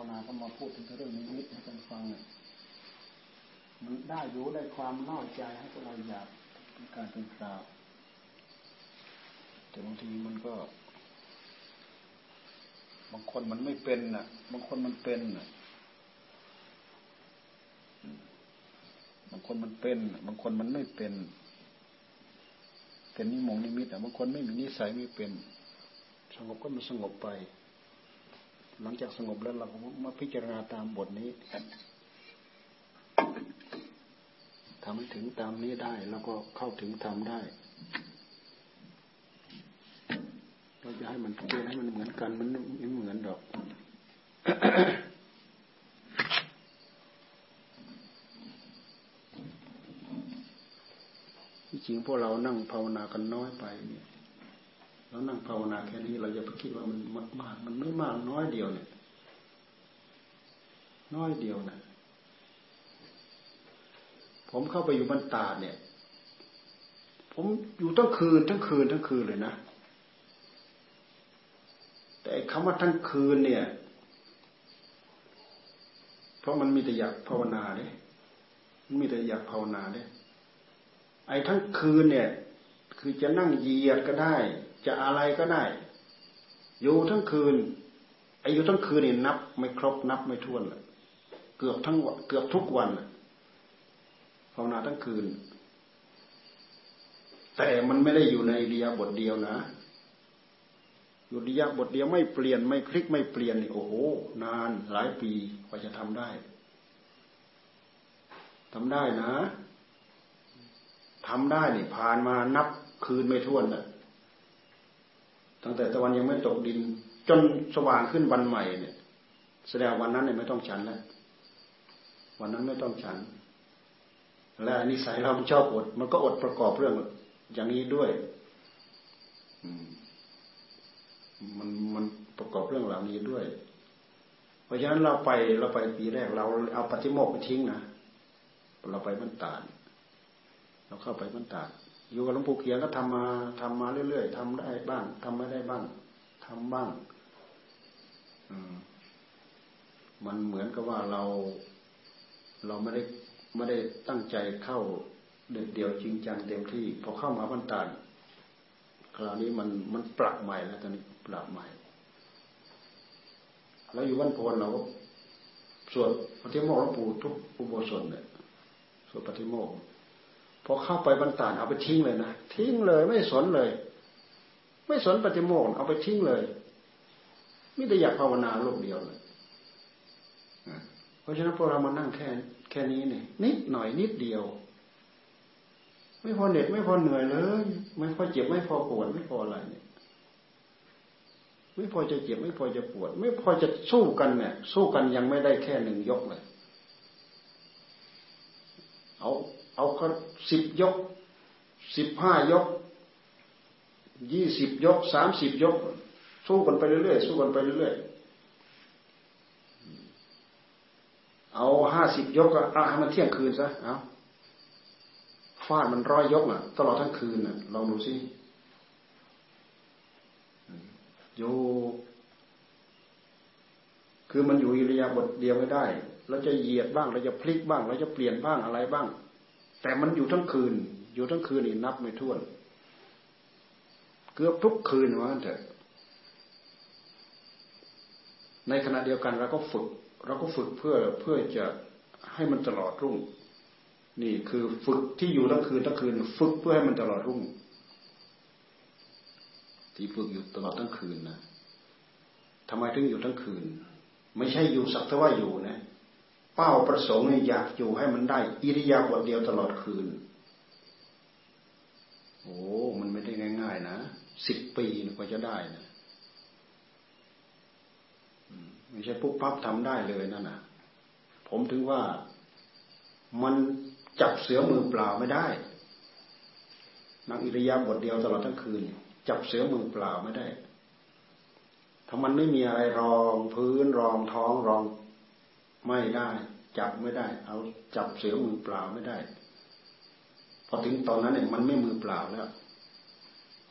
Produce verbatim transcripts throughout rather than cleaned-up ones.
าวนาก็มาพูดถึงเรื่องนิมิตให้ท่านฟังเนี่ยมันได้รู้ได้ความน่าใจให้พวกเราอยากในการเป็นคราวแต่บางทีมันก็บางคนมันไม่เป็นน่ะบางคนมันเป็นน่ะบางคนมันเป็นบางคนมันไม่เป็นเป็นนิมงนิมิตอ่ะบางคนไม่มีนิสัยไม่เป็นสงบก็มันสงบไปหลังจากสงบแล้วเราก็มาพิจารณาตามบทนี้ทำให้ถึงตามนี้ได้แล้วก็เข้าถึงธรรมได้เราจะให้มันเปลี่ยนให้มันเหมือนกันมันไม่เหมือนดอกที่จริงพวกเรานั่งภาวนากันน้อยไปเนี่ยเรานั่งภาวนาแค่นี้เราจะไปคิดว่ามันมากมากมันไม่มากน้อยเดียวเนี่ยน้อยเดียวนะผมเข้าไปอยู่บรรดาเนี่ยผมอยู่ทั้งคืนทั้งคืนทั้งคืนเลยนะแต่คำว่าทั้งคืนเนี่ยเพราะมันมีแต่อยากภาวนาเนี่ยมันมีแต่อยากภาวนาเนี่ยไอ้ทั้งคืนเนี่ยคือจะนั่งเหยียดก็ได้จะอะไรก็ได้อยู่ทั้งคืนไอ้อยู่ทั้งคืนเนี่ยนับไม่ครบนับไม่ถ้วนเลยเกือบทั้งเกือบทุกวันภาวนาทั้งคืนแต่มันไม่ได้อยู่ในอิริยาบถเดียวนะอยู่อิริยาบถเดียวไม่เปลี่ยนไม่คลิกไม่เปลี่ยนนี่โอ้โหนานหลายปีกว่าจะทำได้ทำได้นะทำได้นี่ผ่านมานับคืนไม่ถ้วนน่ะตั้งแต่ตะวันยังไม่ตกดินจนสว่างขึ้นวันใหม่เนี่ยแสดงวันนั้นเนี่ยไม่ต้องฉันแล้ววันนั้นไม่ต้องฉันและนิสัยเราชอบอดมันก็อดประกอบเรื่องอย่างนี้ด้วยมันมันประกอบเรื่องเหล่านี้ด้วยเพราะฉะนั้นเราไปเราไปปีแรกเราเอาปฏิโมกข์ไปทิ้งนะเราไปบรรดาเราเข้าไปบรรดาอยู่กับหลวงปู่เขียนก็ทำมาทำมาเรื่อยๆทำได้บ้างทำไม่ได้บ้างทำบ้างมันเหมือนกับว่าเราเราไม่ได้ไม่ได้ตั้งใจเข้าเด็ดเดี่ยวจริงจังเต็มที่พอเข้ามาบรรดาคราวนี้มันมันปรับใหม่แล้วตอนนี้ปรับใหม่แล้วอยู่วันพลเราสวดปฏิโมกข์หลวงปู่ทุกอุโบสถเนี่ยสวดปฏิโมกข์พอเข้าไปบรรดาเอาไปทิ้งเลยนะทิ้งเลยไม่สนเลยไม่สนปฏิโมกข์เอาไปทิ้งเลยมิได้อยากภาวนาลูกเดียวเลยเพราะฉะนั้นพวกเรามานั่งแค่แค่นี้นี่นิดหน่อยนิดเดียวไม่พอเหน็ดไม่พอเหนื่อยเลยไม่พอเจ็บไม่พอปวดไม่พออะไรเนี่ยไม่พอจะเจ็บไม่พอจะปวดไม่พอจะสู้กันเนี่ยสู้กันยังไม่ได้แค่หนึ่งยกเลยเอาเอาก็สิบยกสิบห้ายกยี่สิบยกสามสิบยกสู้กันไปเรื่อยๆสู้กันไปเรื่อยๆเอาห้าสิบยกก็เอาให้มันเที่ยงคืนซะเอาฟาดมันร้อยยกน่ะตลอดทั้งคืนน่ะลองดูสิอยู่คือมันอยู่อิริยาบถเดียวไม่ได้เราจะเหยียดบ้างเราจะพลิกบ้างเราจะเปลี่ยนบ้างอะไรบ้างแต่มันอยู่ทั้งคืนอยู่ทั้งคืนนี่นับไม่ถ้วนเกือบทุกคืนว่างั้นเถอะในขณะเดียวกันเราก็ฝึกเราก็ฝึกเพื่อเพื่อจะให้มันตลอดรุ่งนี่คือฝึกที่อยู่ทั้งคืนทั้งคืนฝึกเพื่อให้มันตลอดรุ่งที่ฝึกอยู่ตลอดทั้งคืนนะทำไมถึงอยู่ทั้งคืนไม่ใช่อยู่สักแต่ว่าอยู่นะเป้าประสงค์อยากอยู่ให้มันได้อิริยาบถเดียวตลอดคืนโอ้มันไม่ได้ง่ายๆนะสิบปีกว่าจะได้นะไม่ใช่ปุ๊บปั๊บทำได้เลยนั่นน่ะผมถึงว่ามันจับเสือมือเปล่าไม่ได้นั่งอิริยาบถเดียวตลอดทั้งคืนจับเสือมือเปล่าไม่ได้ถ้ามันไม่มีอะไรรองพื้นรองท้องรองไม่ได้จับไม่ได้เอาจับเสือมือเปล่าไม่ได้พอถึงตอนนั้นเนี่ยมันไม่มือเปล่าแล้ว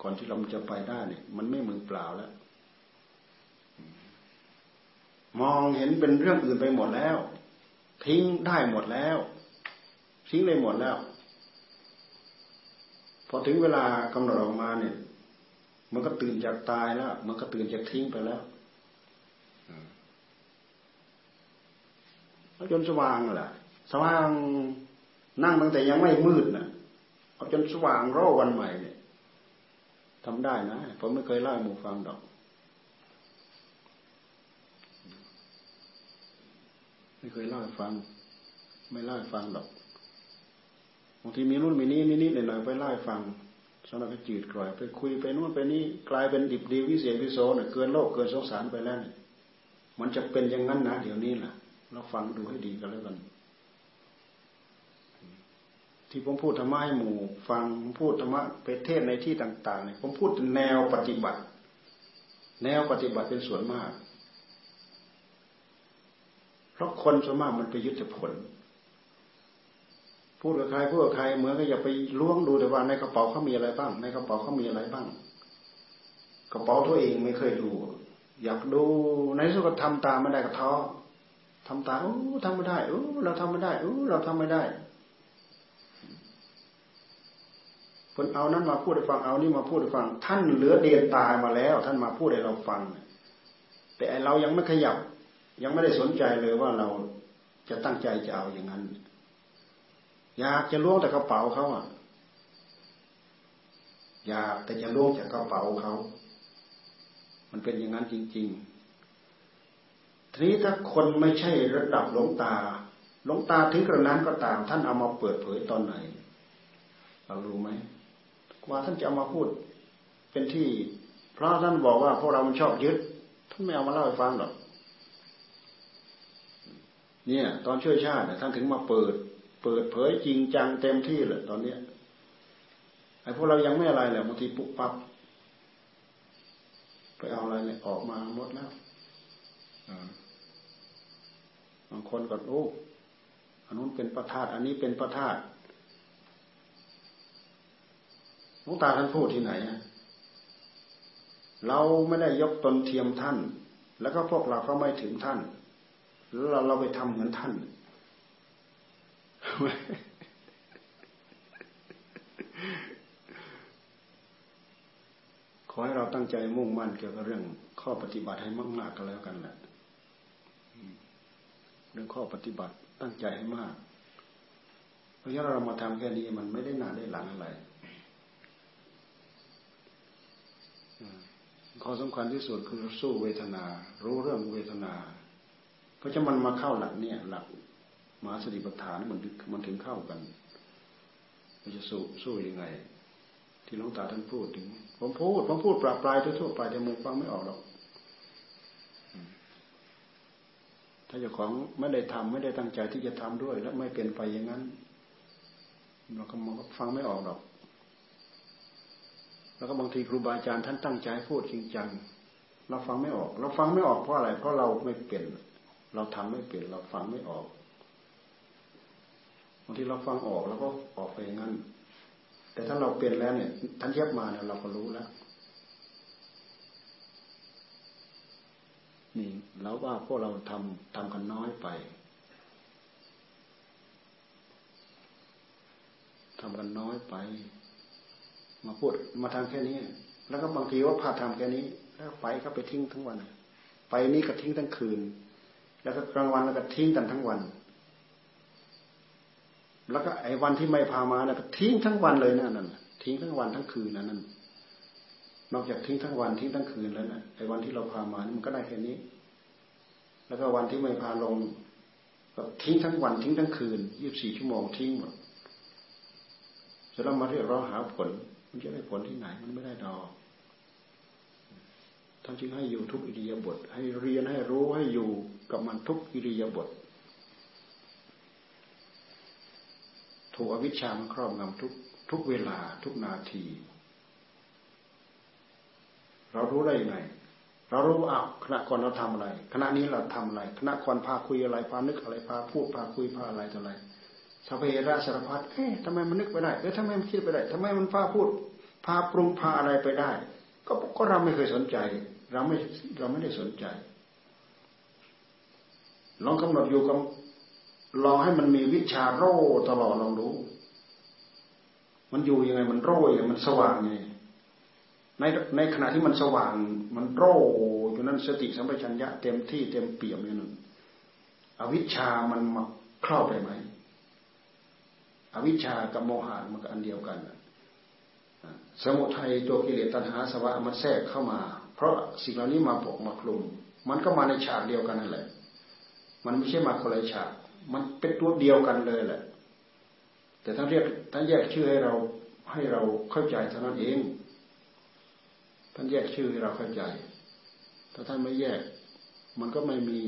ก่อนที่เราจะไปได้เนี่ยมันไม่มือเปล่าแล้ว มองเห็นเป็นเรื่องอื่นไปหมดแล้วทิ้งได้หมดแล้วทิ้งได้หมดแล้วพอถึงเวลากำหนดออกมาเนี่ยมันก็ตื่นจากตายแล้วมันก็ตื่นจากทิ้งไปแล้วเอาจนสว่างแหละสว่างนั่งตั้งแต่ยังไม่มืดนะเอาจนสว่างรอวันใหม่เนี่ยทำได้นะผมไม่เคยเล่าให้หมู่ฟังดอกไม่เคยเล่าให้ฟังไม่เล่าให้ฟังดอกบางทีมีรุ่นมีนี้มีนิดหน่อยไปเล่าให้ฟังสำหรับไปจืดกร่อยไปคุยไปนู่นไปนี่กลายเป็นดิบดีวิเศษวิโสเนี่ยเกินโลกเกินสงสารไปแล้วเนี่ยมันจะเป็นอย่างนั้นนะเดี๋ยวนี้แหละเราฟังดูให้ดีกันแล้วกันที่ผมพูดธรรมะให้หมู่ฟังพูดธรรมะไปเทศในที่ต่างๆเนี่ยผมพูดแนวปฏิบัติแนวปฏิบัติเป็นส่วนมากเพราะคนส่วนมากมันไปยึดแต่ผลพูดกับใครพูดกับใครเหมือนก็อย่าไปล้วงดูแต่ว่าในกระเป๋าเขามีอะไรบ้างในกระเป๋าเขามีอะไรบ้างกระเป๋าตัวเองไม่เคยดูอยากดูในสุดก็ทำตามไม่ได้กระท้อทำตามโอ้ทำไม่ได้โอ้เราทำไม่ได้โอ้เราทำไม่ได้คนเอานั้นมาพูดให้ฟังเอานี่มาพูดให้ฟังท่านเหลือเดียนตายมาแล้วท่านมาพูดให้เราฟังแต่เรายังไม่ขยับยังไม่ได้สนใจเลยว่าเราจะตั้งใจจะเอาอย่างนั้นอยากจะล้วงแต่กระเป๋าเขาอ่ะอยากแต่จะล้วงจากกระเป๋าเขามันเป็นอย่างนั้นจริงๆทีนี้ถ้าคนไม่ใช่ระดับหลวงตาหลวงตาถึงกระนั้นก็ตามท่านเอามาเปิดเผยตอนไหนเรารู้ไหมว่าท่านจะเอามาพูดเป็นที่เพราะท่านบอกว่าพวกเรามันชอบยึดท่านไม่เอามาเล่าให้ฟังหรอกเนี่ยตอนช่วยชาติท่านถึงมาเปิดเปิดเผยจริงจังเต็มที่เลยตอนนี้ไอ้พวกเรายังไม่อะไรแหละบางทีปุ๊บปั๊บไปเอาอะไรเนี่ยออกมาหมดแล้วบางคนก็โอ้อันนู้นเป็นประธาตุอันนี้เป็นประธาตุหลวงตาท่านพูดที่ไหนเราไม่ได้ยกตนเทียมท่านแล้วก็พวกเราก็ไม่ถึงท่านแล้วเราเราไปทำเหมือนท่านขอให้เราตั้งใจมุ่งมั่นเกี่ยวกับเรื่องข้อปฏิบัติให้มากๆกันแล้วกันแหละเรื่องข้อปฏิบัติตั้งใจให้มากเพราะฉะนั้นเรามาทำแค่นี้มันไม่ได้หน้าได้หลังอะไรข้อสำคัญที่สุดคือสู้เวทนารู้เรื่องเวทนาเพราะฉะนั้นมาเข้าหลักเนี่ยหลักมหาสติปัฏฐานมันมันถึงเข้ากันมันจะสู้สู้ยังไงที่หลวงตาท่านพูดถึงผมพูดผมพูดปราบปรายทั่วๆไปแต่หมู่ฟังไม่ออกหรอกถ้าเจ้าของไม่ได้ทำไม่ได้ตั้งใจที่จะทำด้วยแล้วไม่เป็นไปอย่างนั้นเราก็มองฟังไม่ออกหรอกแล้วก็บางทีครูบาอาจารย์ท่านตั้งใจพูดจริงจังเราฟังไม่ออกเราฟังไม่ออกเพราะอะไรเพราะเราไม่เป็นเราทำไม่เป็นเราฟังไม่ออกบางทีเราฟังออกแล้วก็ออกไปอย่างนั้นแต่ถ้าเราเปลี่ยนแล้วเนี่ยท่านเทียบมาเนี่ยเราก็รู้แล้วนี่แล้วว่าพวกเราทำทำกันน้อยไปทำกันน้อยไปมาพูดมาทำแค่นี้แล้วก็บางทีว่าพาทำแค่นี้แล้วไปก็ไปทิ้งทั้งวันไปนี้ก็ทิ้งทั้งคืนแล้วก็กลางวันแล้วก็ทิ้งกันทั้งวันแล้วก็ไอ้วันที่ไม่พามาน่ะก็ทิ้งทั้งวันเลยนะนั่นน่ะทิ้งทั้งวันทั้งคืนนะนั่นนอกจากทิ้งทั้งวันทิ้งทั้งคืนแล้วน่ะไอ้วันที่เราพามานี่มันก็ได้แค่นี้แล้วก็วันที่ไม่พาลงก็ทิ้งทั้งวันทิ้งทั้งคืนยี่สิบสี่ชั่วโมงทิ้งหมดเสร็จแล้วมาเรียกร้องหาผลมันจะได้ผลที่ไหนมันไม่ได้ดอกท่านจึงให้อยู่ทุกอิริยาบถให้เรียนให้รู้ให้อยู่กับมันทุกอิริยาบถถูกอวิชชามันครอบงำทุกทุกเวลาทุกนาทีเรารู้ได้ยังไงเรารู้อ้าวขณะก่อนเราทำอะไรขณะนี้เราทำอะไรขณะก่อนพาคุยอะไรพานึกอะไรพาพูดพาคุยพาอะไรต่ออะไรสัพเพเหระสารพัดเอ๊ะทำไมมันนึกไปได้เอ๊ะทำไมมันคิดไปได้ทำไมมันพาพูดพาปรุงพาอะไรไปได้ก็ก็เราไม่เคยสนใจเราไม่เราไม่ได้สนใจ ลองกำหนดอยู่กับลองให้มันมีวิชาโร่ตลอดลองดูมันอยู่ยังไงมันโร่ยังไงมันสว่างยังไงในในขณะที่มันสว่างมันโร่อยู่นั้นสติสัมปชัญญะเต็มที่เต็มเปี่ยมอยู่นั้นอวิชชามันมาครอบไปไหมอวิชชากับโมหะมันก็อันเดียวกันสมุทัยตัวกิเลสตัณหาสวะมันแทรกเข้ามาเพราะสิ่งเหล่านี้มาปกมาคลุมมันก็มาในฉากเดียวกันนั่นแหละมันไม่ใช่มาคนละฉากมันเป็นตัวเดียวกันเลยแหละแต่ถ้าเรียกถ้าแยกชื่อให้เราให้เราเข้าใจเท่านั้นเองท่านแยกชื่อให้เราเข้าใจถ้าท่านไม่แยกมันก็ไม่มี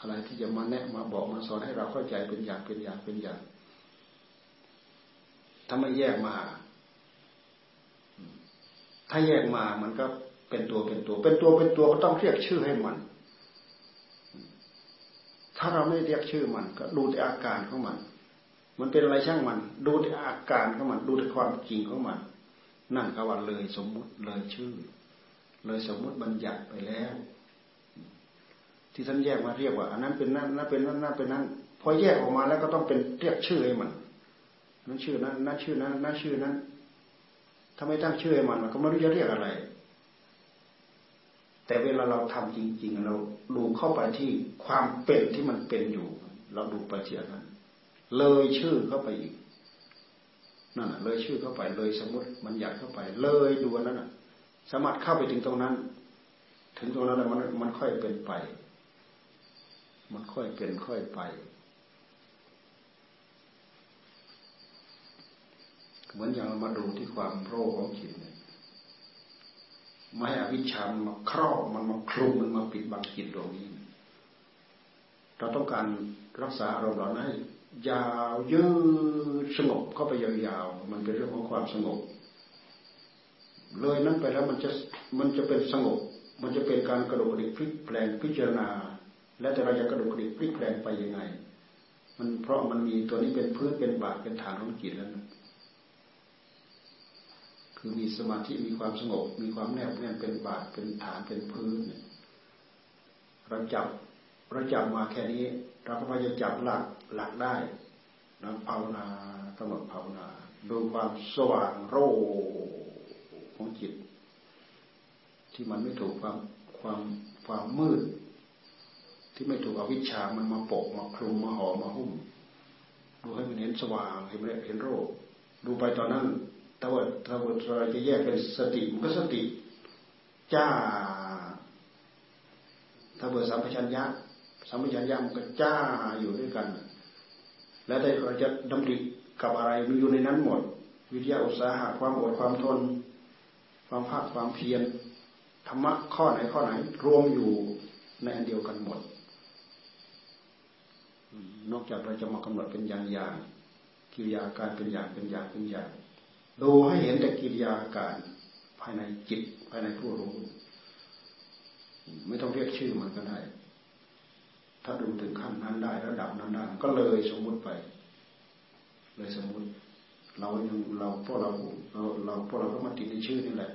อะไรที่จะมาแนะมาบอกมาสอนให้เราเข้าใจเป็นอย่างเป็นอย่างเป็นอย่างถ้าไม่แยกมาถ้าแยกมามันก็เป็นตัวเป็นตัวเป็นตัวเป็นตัวก็ต้องเรียกชื่อให้มันถ้าเราไม่เรียกชื่อมันก็ดูแต่อาการของมันมันเป็นอะไรช่างมันดูแต่อาการของมันดูแต่ความจริงของมันนั่นก็ว่าเลยสมมุติเลยชื่อเลยสมมุติบัญญัติไปแล้วที่ท่านแยกมาเรียกว่าอันนั้นเป็นนั่นนั่นเป็นนั่นนั่นเป็นนั่นพอแยกออกมาแล้วก็ต้องเป็นเรียกชื่อให้มันนั่นชื่อนั้นนั่นชื่อนั้นนั่นชื่อนั้นถ้าไม่ตั้งชื่อให้มันมันก็ไม่รู้จะเรียกอะไรแต่เวลาเราทำจริงๆเราดูเข้าไปที่ความเป็นที่มันเป็นอยู่เราดูไปเสียนั้นเลยชื่อเข้าไปอีกนั่นน่ะเลยชื่อเข้าไปเลยสมมติมันอยากเข้าไปเลยดูนั่นน่ะสามารถเข้าไปถึงตรงนั้นถึงตรงนั้นแล้วมันมันค่อยเป็นไปมันค่อยเป็นค่อยไปเหมือนอย่างเรามาดูที่ความโรคของจิตเนี่ยไม่ให้อวิชชามันมาครอบมันมาคลุมมันมาปิดบังจิตตรงนี้เราต้องการรักษาอารมณ์เราให้ยาวยืดสงบเข้าไปยาวๆมันเป็นเรื่องของความสงบเลยนั้นไปแล้วมันจะมันจะเป็นสงบมันจะเป็นการกระโดดกระดิกพลิกแปลงพิจารณาและแต่เราจะกระโดดกระดิกพลิกแปลงไปยังไงมันเพราะมันมีตัวนี้เป็นพื้นเป็นบาดเป็นฐานของจิตแล้วคือมีสมาธิมีความสงบมีความแนบแน่นเป็นบาทเป็นฐานเป็นพื้นเนี่ยเราจับเราจับมาแค่นี้เราก็พยายามจับหลักหลักได้นะภาวนากำหนดภาวนาดูความสว่างโร่ของจิตที่มันไม่ถูกความความความมืดที่ไม่ถูกอวิชชามันมาปกมาคลุมมาห่อมาหุ้มดูให้มันเห็นสว่างเห็นเห็นโร่ดูไปตอนนั้นถ้าว่าถ้าเราจะแยกเป็นสติมันก็สติจ้าถ้าเบื่อสัมปชัญญะสัมปชัญญะมันก็จ้าอยู่ด้วยกันและแต่เราจะดำริกับอะไรมันอยู่ในนั้นหมดวิทยาอุตสาหะความอดความทนความภาคความเพียรธรรมะข้อไหนข้อไหนรวมอยู่ในอันเดียวกันหมดนอกจากเราจะมากำหนดเป็นอย่างอย่างกิริยาการเป็นอย่างเป็นอย่างเป็นอย่างดูให้เห็นแต่กิริยาการภายในจิตภายในผู้รู้ไม่ต้องเรียกชื่อมันก็ได้ถ้าดูถึงขั้นนั้นได้ระดับนั้นได้ก็เลยสมมุติไปเลยสมมุติเรายังเราพวกเราเราเราพวกเราก็มาติดในชื่อนี่แหละ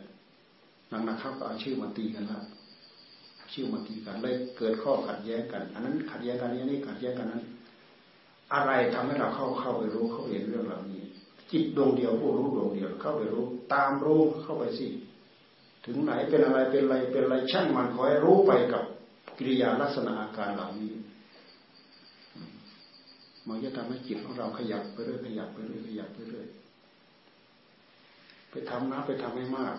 หนักๆเข้าก็เอาชื่อมาตีกันละชื่อมาตีกันเลยเกิดข้อขัดแย้งกันอันนั้นขัดแย้งกันนี้นี่ขัดแย้งกันนั้นอะไรทำให้เราเข้าเข้าไปรู้เข้าเห็นเรื่องเหล่านี้จิตดวงเดียวผู้รู้ดวงเดียวเข้าไปรู้ตามรู้เข้าไปสิถึงไหนเป็นอะไรเป็นอะไรเป็นอะไรช่างมันขอให้รู้ไปกับกิริยาลักษณะอาการเหล่านี้มันจะทำให้จิตของเราขยับไปเรื่อยขยับไปเรื่อยขยับไปเรื่อยไปทำนะไปทำให้มาก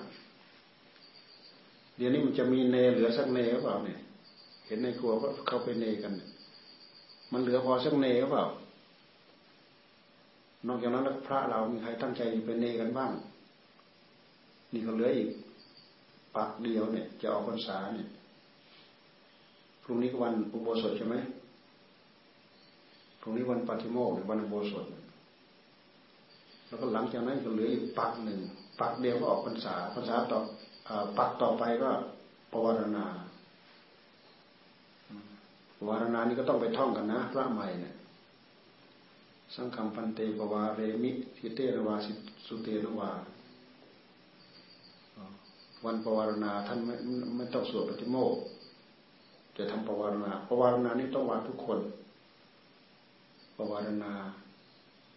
เดี๋ยวนี้มันจะมีเนเหลือสักเนหรือเปล่าเนี่ยเห็นในครัวก็เข้าไปเนกันมันเหลือพอสักเนหรือเปล่านอกจากนั้นแล้วพระเรามีใครตั้งใจไปเนกันบ้างนี่ก็เหลืออีกปากเดียวเนี่ยจะออกพรรษาเนี่ยพรุ่งนี้ก็วันอุโบสถใช่ไหมพรุ่งนี้วันปาฏิโมกข์วันอุโบสถแล้วก็หลังจากนั้นก็เหลืออีกปากหนึ่งปากเดียวก็ออกพรรษาพรรษาต่อปากต่อไปก็ภาวนาภาวนานี่ก็ต้องไปท่องกันนะพระใหม่เนี่ยสังฆัมปันเตปวาเรมิสิเตนวาสิสุเตนวาวันปวารณาท่านไม่ไม่ต้องสวดปฏิโมกข์ จะทำภาวนาภาวนานี่ต้องวางทุกคนภาวนา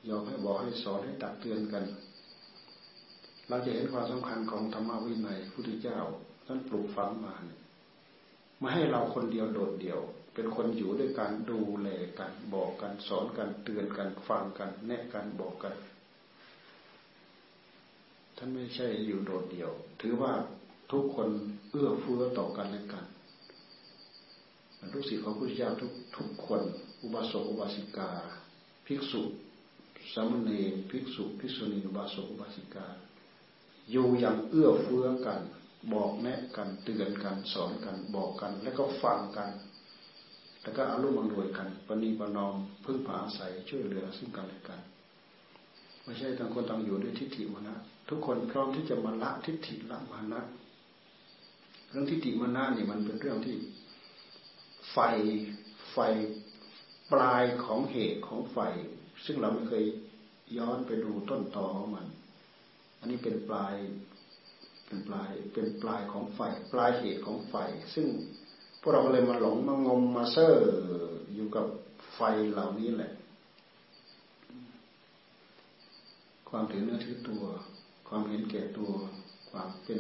ยอมให้บอกให้สอนให้ตักเตือนกันเราจะเห็นความสำคัญของธรรมวินัยพุทธเจ้าท่านปลูกฝังมาเนี่ยมาให้เราคนเดียวโดดเดี่ยวเป็นคนอยู่ด้วยการดูแลกันบอกกันสอนกันเตือนกันฟังกันแนะกันบอกกันท่านไม่ใช่อยู่โดดเดี่ยวถือว่าทุกคนเอื้อเฟื้อต่อกันและกันลูกศิษย์ของพระพุทธเจ้าทุกทุกคนอุบาสกอุบาสิกาภิกษุสามเณรภิกษุภิกษุณีอุบาสกอุบาสิกาอยู่อย่างเอื้อเฟื้อกันบอกแนะกันเตือนกันสอนกันบอกกันแล้วก็ฟังกันแล้วก็อารมณ์มันรวยกันปณีประนอมพึ่งพาอาศัยช่วยเหลือซึ่งกันและกันไม่ใช่ต่างคนต่างอยู่ด้วยทิฏฐิมานะทุกคนพร้อมที่จะมาละทิฏฐิละมานะเรื่องทิฏฐิมานะนี่มันเป็นเรื่องที่ไฟไฟปลายของเหตุของไฟซึ่งเราไม่เคยย้อนไปดูต้นตอของมันอันนี้เป็นปลายเป็นปลายเป็นปลายของไฟปลายเหตุของไฟซึ่งพวกเราก็เลยมาหลงมางมมาเซ่ออยู่กับไฟเหล่านี้แหละความถือเนื้อถือตัวความเห็นแก่ตัวความเป็น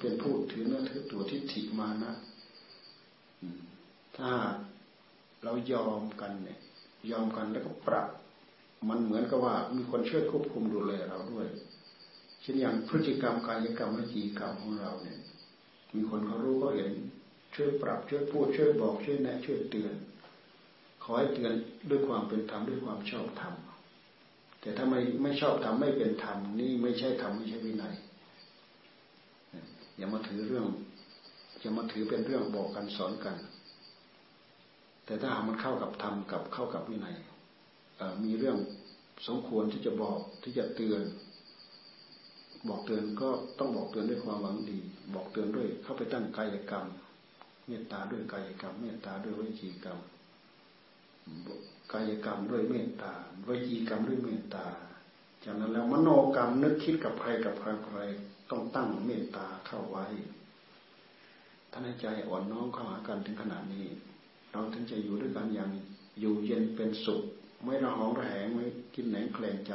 เป็นผู้ถือเนื้อถือตัวทิฏฐิมานะถ้าเรายอมกันเนี่ยยอมกันแล้วก็ปรับมันเหมือนกับว่ามีคนช่วยควบคุมดูแลเราด้วยเช่นอย่างพฤติกรรมกายกรรมวจีกรรมของเราเนี่ยมีคนเขารู้เขาเห็นช่วยปรับช่วยพูดช่วยบอกช่วยแนะช่วยเตือนขอให้เตือนด้วยความเป็นธรรมด้วยความชอบธรรมแต่ถ้าไม่ไม่ชอบธรรมไม่เป็นธรรมนี่ไม่ใช่ธรรมไม่ใช่วินัยอย่ามาถือเรื่องอย่ามาถือเป็นเรื่องบอกกันสอนกันแต่ถ้ามันเข้ากับธรรมกับเข้ากับวินัยมีเรื่องสมควรที่จะบอกที่จะเตือนบอกเตือนก็ต้องบอกเตือนด้วยความหวังดีบอกเตือนด้วยเข้าไปตั้งกายกรรมเมตตาด้วยกายกรรมเมตตาด้วยวจีกรรมกายกรรมด้วยเมตตาวจีกรรมด้วยเมตตาจากนั้นแล้วมโนกรรมนึกคิดกับใครกับใครใครต้องตั้งเมตตาเข้าไว้ท่านให้ใจอ่อนน้อมเข้าหากันถึงขนาดนี้เราถึงจะอยู่ด้วยกันอย่างอยู่เย็นเป็นสุขไม่ระหองระแหงไม่กินแหนงแคลงใจ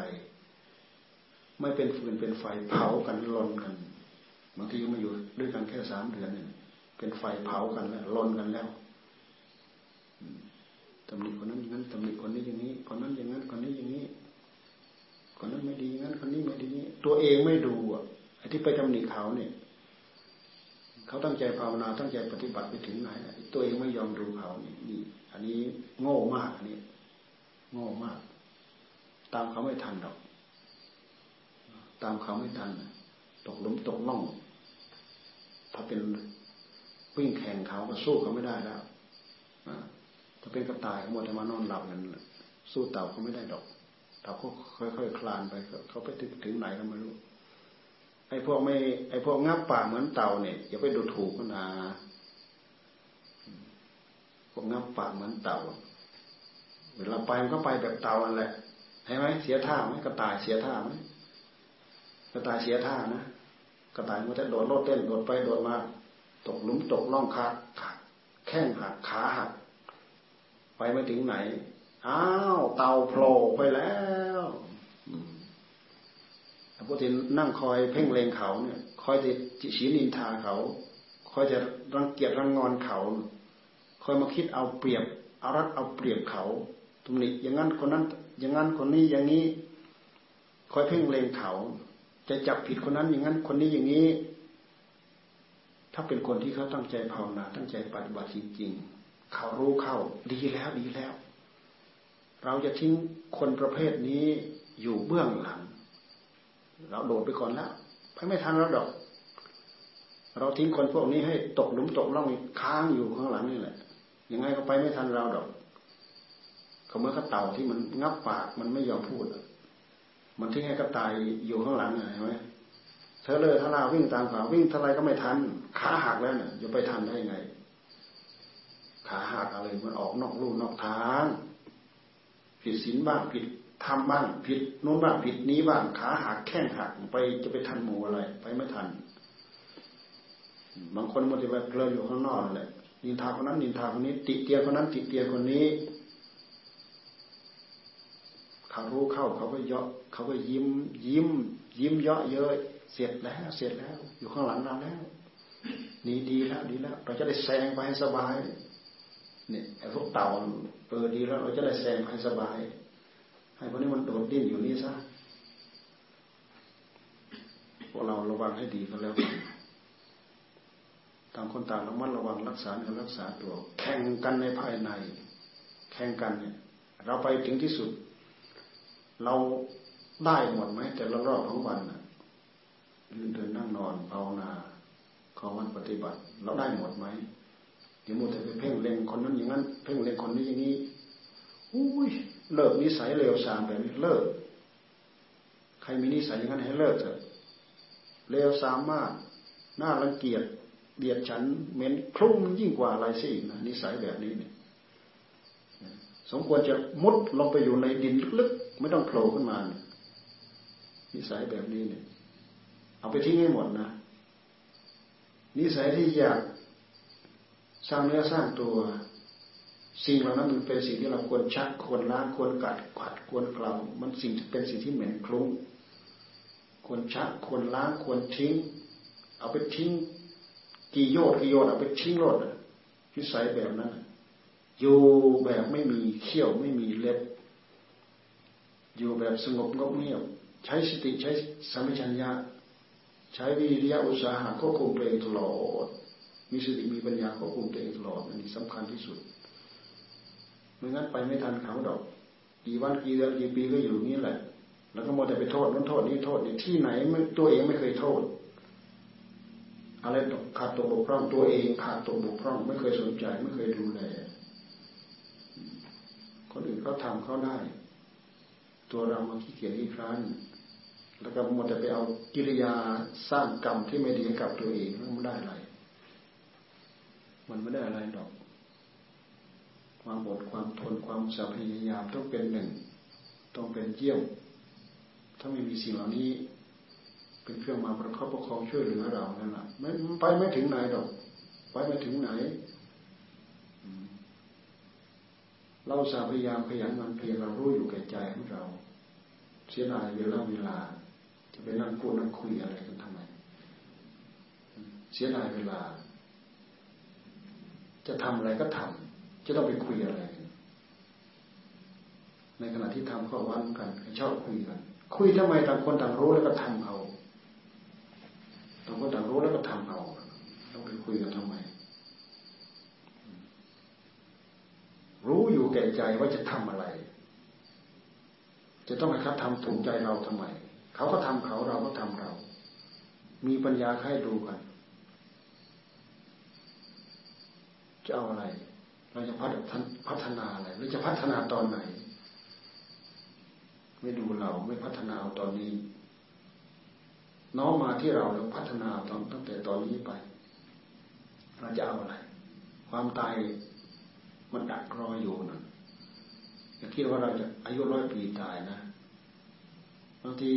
ไม่เป็นฟืนเป็นไฟเผากันลนกันบางทีมาอยู่ด้วยกันแค่สามเดือนเนี่ยเป็นไฟเผากันแล้วลนกันแล้วตำหนิคนนั้นอย่างนั้นตำหนิคนนี้อย่างนี้คนนั้นอย่างนั้นคนนี้อย่างนี้คนนั้นไม่ดีอย่างนั้นคนนี้ไม่ดีอย่างนี้ตัวเองไม่ดูอ่ะไอ้ที่ไปตำหนิเขาเนี่ยเขาตั้งใจภาวนาตั้งใจปฏิบัติไปถึงไหนตัวเองไม่ยอมดูเขานี่อันนี้โง่มากอันนี้โง่มากตามเขาไม่ทันหรอกตามเขาไม่ทันตกหลุมตกล่องถ้าเป็นวิ่งแข่งเขาก็สู้เขาไม่ได้แล้วถ้าเป็นกระต่ายเขาหมดแต่มานอนหลับนั่นสู้เต่าเขาไม่ได้ดอกเต่าก็ค่อยๆ ค, คลานไปเขาไปถึงถึงไหนก็ไม่รู้ไอ้พวกไม่ไอ้พวกงับป่าเหมือนเต่าเนี่ยอย่าไปดูถูกมันนะพวกงับป่าเหมือนเต่าเวลาไปมันก็ไปแบบเต่านั่นแหละเห็นไหมเสียท่าไหมกระต่ายเสียท่าไหมกระต่ายเสียท่านะกระต่ายมันจะโดดโลดเต้นโดดไปโดดมาตกหลุมตกล่องขาขาแข้งหักขาหักไปไม่ถึงไหนอ้าวเต่าโผล่ไปแล้วพวกที่นั่งคอยเพ่งเลงเขาเนี่ยคอยจะชี้นินทาเขาคอยจะรังเกียจรังงอนเขาคอยมาคิดเอาเปรียบเอารัดเอาเปรียบเขาตำหนิอย่างนั้นคนนั้นอย่างนั้นคนนี้อย่างนี้คอยเพ่งเลงเขาจะจับผิดคนนั้นอย่างนั้นคนนี้อย่างนี้ถ้าเป็นคนที่เขาตั้งใจภาวนาตั้งใจปฏิบัติจริงๆเขารู้เข้าดีแล้วดีแล้วเราจะทิ้งคนประเภทนี้อยู่เบื้องหลังเราโดดไปก่อนแล้วไปไม่ทันเราดอกเราทิ้งคนพวกนี้ให้ตกหลุมตกล่องค้างอยู่ข้างหลังนี่แหละยังไงก็ไปไม่ทันเราดอกเขาเมื่อกระเต่าที่มันงับปากมันไม่ยอมพูดมันทิ้งให้กระต่ายอยู่ข้างหลังเห็นไหมเธอเลยทะลาวิ่งตามเขาวิ่งเท่าไรก็ไม่ทันขาหักแล้วเนี่ยจะไปทันได้ยังไงขาหักอะไรมันออกนอกลู่นอกทางผิดศีลบ้างผิดทำบ้างผิดโน้นบ้างผิดนี้บ้างขาหักแข้งหักไปจะไปทันหมู่อะไรไปไม่ทันบางคนมันจะไปเพลินอยู่ข้างนอกนั่นแหละ นินทาคนนั้นนินทาคนนี้ติเตียนคนนั้นติเตียนคนนี้เขารู้เข้าเขาก็เยาะเขาก็ยิ้มยิ้มยิ้มเยาะเย้ยเสร็จแล้วเสร็จแล้วอยู่ข้างหลังเราแล้วนี่ดีแล้วดีแล้วเราจะได้แซงไปให้สบายนี่ไอ้พวกเต่าเออดีแล้วเราจะได้แซงให้สบายให้พวกนี้มันโดดดิ้นอยู่นี่ซะพวกเราระวังให้ดีกันแล้วต่างคนต่างระมัดระวังรักษาการรักษาตัวแข่งกันในภายในแข่งกันเนี่ยเราไปถึงที่สุดเราได้หมดไหมแต่ละรอบของวันน่ะยืนเดินนั่งนอนภาวนาของวันปฏิบัติเราได้หมดไหมเดี๋ยวมัวแต่ไปเพ่งเล็งคนนั้นอย่างนั้นเพ่งเล็งคนนี้อย่างนี้อุ้ยเลิกนิสัยเลวทรามแบบนี้เลิกใครมีนิสัยอย่างนั้นให้เลิกเถอะเลวทรามมากน่ารังเกียจเบียดฉันเหม็นคลุ้งยิ่งกว่าอะไรสินะนิสัยแบบนี้เนี่ยสมควรจะมุดลงไปอยู่ในดินลึกๆไม่ต้องโผล่ขึ้นมานิสัยแบบนี้เนี่ยเอาไปทิ้งให้หมดนะนิสัยที่อยากสร้างเนื้อสร้างตัวสิ่งเหล่านั้นมันเป็นสิ่งที่เราควรชักควรล้างควรกัดกวาดควรกล่าวมันสิ่งเป็นสิ่งที่เหม็นคลุ้งควรชักควรล้างควรทิ้งเอาไปทิ้งกี่โยชน์กี่โยชน์เอาไปทิ้งหมดนิสัยแบบนั้นอยู่แบบไม่มีเขี้ยวไม่มีเล็บอยู่แบบสงบงบเงียบใช้สติใช้สัมปชัญญะใช้วิริยะอุตสาหะควบคุมตัวเองตลอดมีสติมีปัญญาควบคุมตัวเองตลอดอันนี้สำคัญที่สุดไม่งั้นไปไม่ทันเขาดอกกี่วันกี่เดือนกี่ปีก็อยู่นี่แหละแล้วก็มัวแต่ไปโทษนั้นโทษนี้โทษนี่ที่ไหนตัวเองไม่เคยโทษอะไรขาดตัวบกพร่องตัวเองขาดตัวบกพร่องไม่เคยสนใจไม่เคยดูแลคนอื่นเขาทำเขาได้ตัวเรามาขี้เกียจอีกครั้งแล้วก็หมดแต่ไปเอากิริยาสร้างกรรมที่ไม่ดีกับตัวเองแล้วมันได้อะไรมันไม่ได้อะไรดอกความอดความทนความพยายามต้องเป็นหนึ่งต้องเป็นเยี่ยมถ้าไม่มีสิ่งเหล่านี้เป็นเครื่องมาประคับประคองช่วยเหลือเรานั่นแหละไม่ไปไม่ถึงไหนดอกไปไม่ถึงไหนเราพยายามขยันมันเพียรเรารู้อยู่แก่ใจของเราเสียดายเวลาเวลาจะไปนั่งพูดนั่งคุยอะไรกันทำไมเสียดายเวลาจะทำอะไรก็ทำจะต้องไปคุยอะไรในขณะที่ทำข้อวัดกันชอบคุยกันคุยทำไมต่างคนต่างรู้แล้วก็ทำเอาต่างคนต่างรู้แล้วก็ทำเอาต้องไปคุยกันทำไมรู้อยู่แก่ใจว่าจะทำอะไรจะต้องให้เขาทำถูกใจเราทำไมเขาก็ทำเขาเราก็ทำเรามีปัญญาให้ดูกันจะเอาอะไรเราจะพัฒนาอะไรเราจะพัฒนาตอนไหนไม่ดูเราไม่พัฒนาตอนนี้น้อมมาที่เราแล้วพัฒนาตอนตั้งแต่ตอนนี้ไปเราจะเอาอะไรความตายมันดักรออยู่นะอย่าคิดว่าเราจะอายุร้อยปีตายนะบางที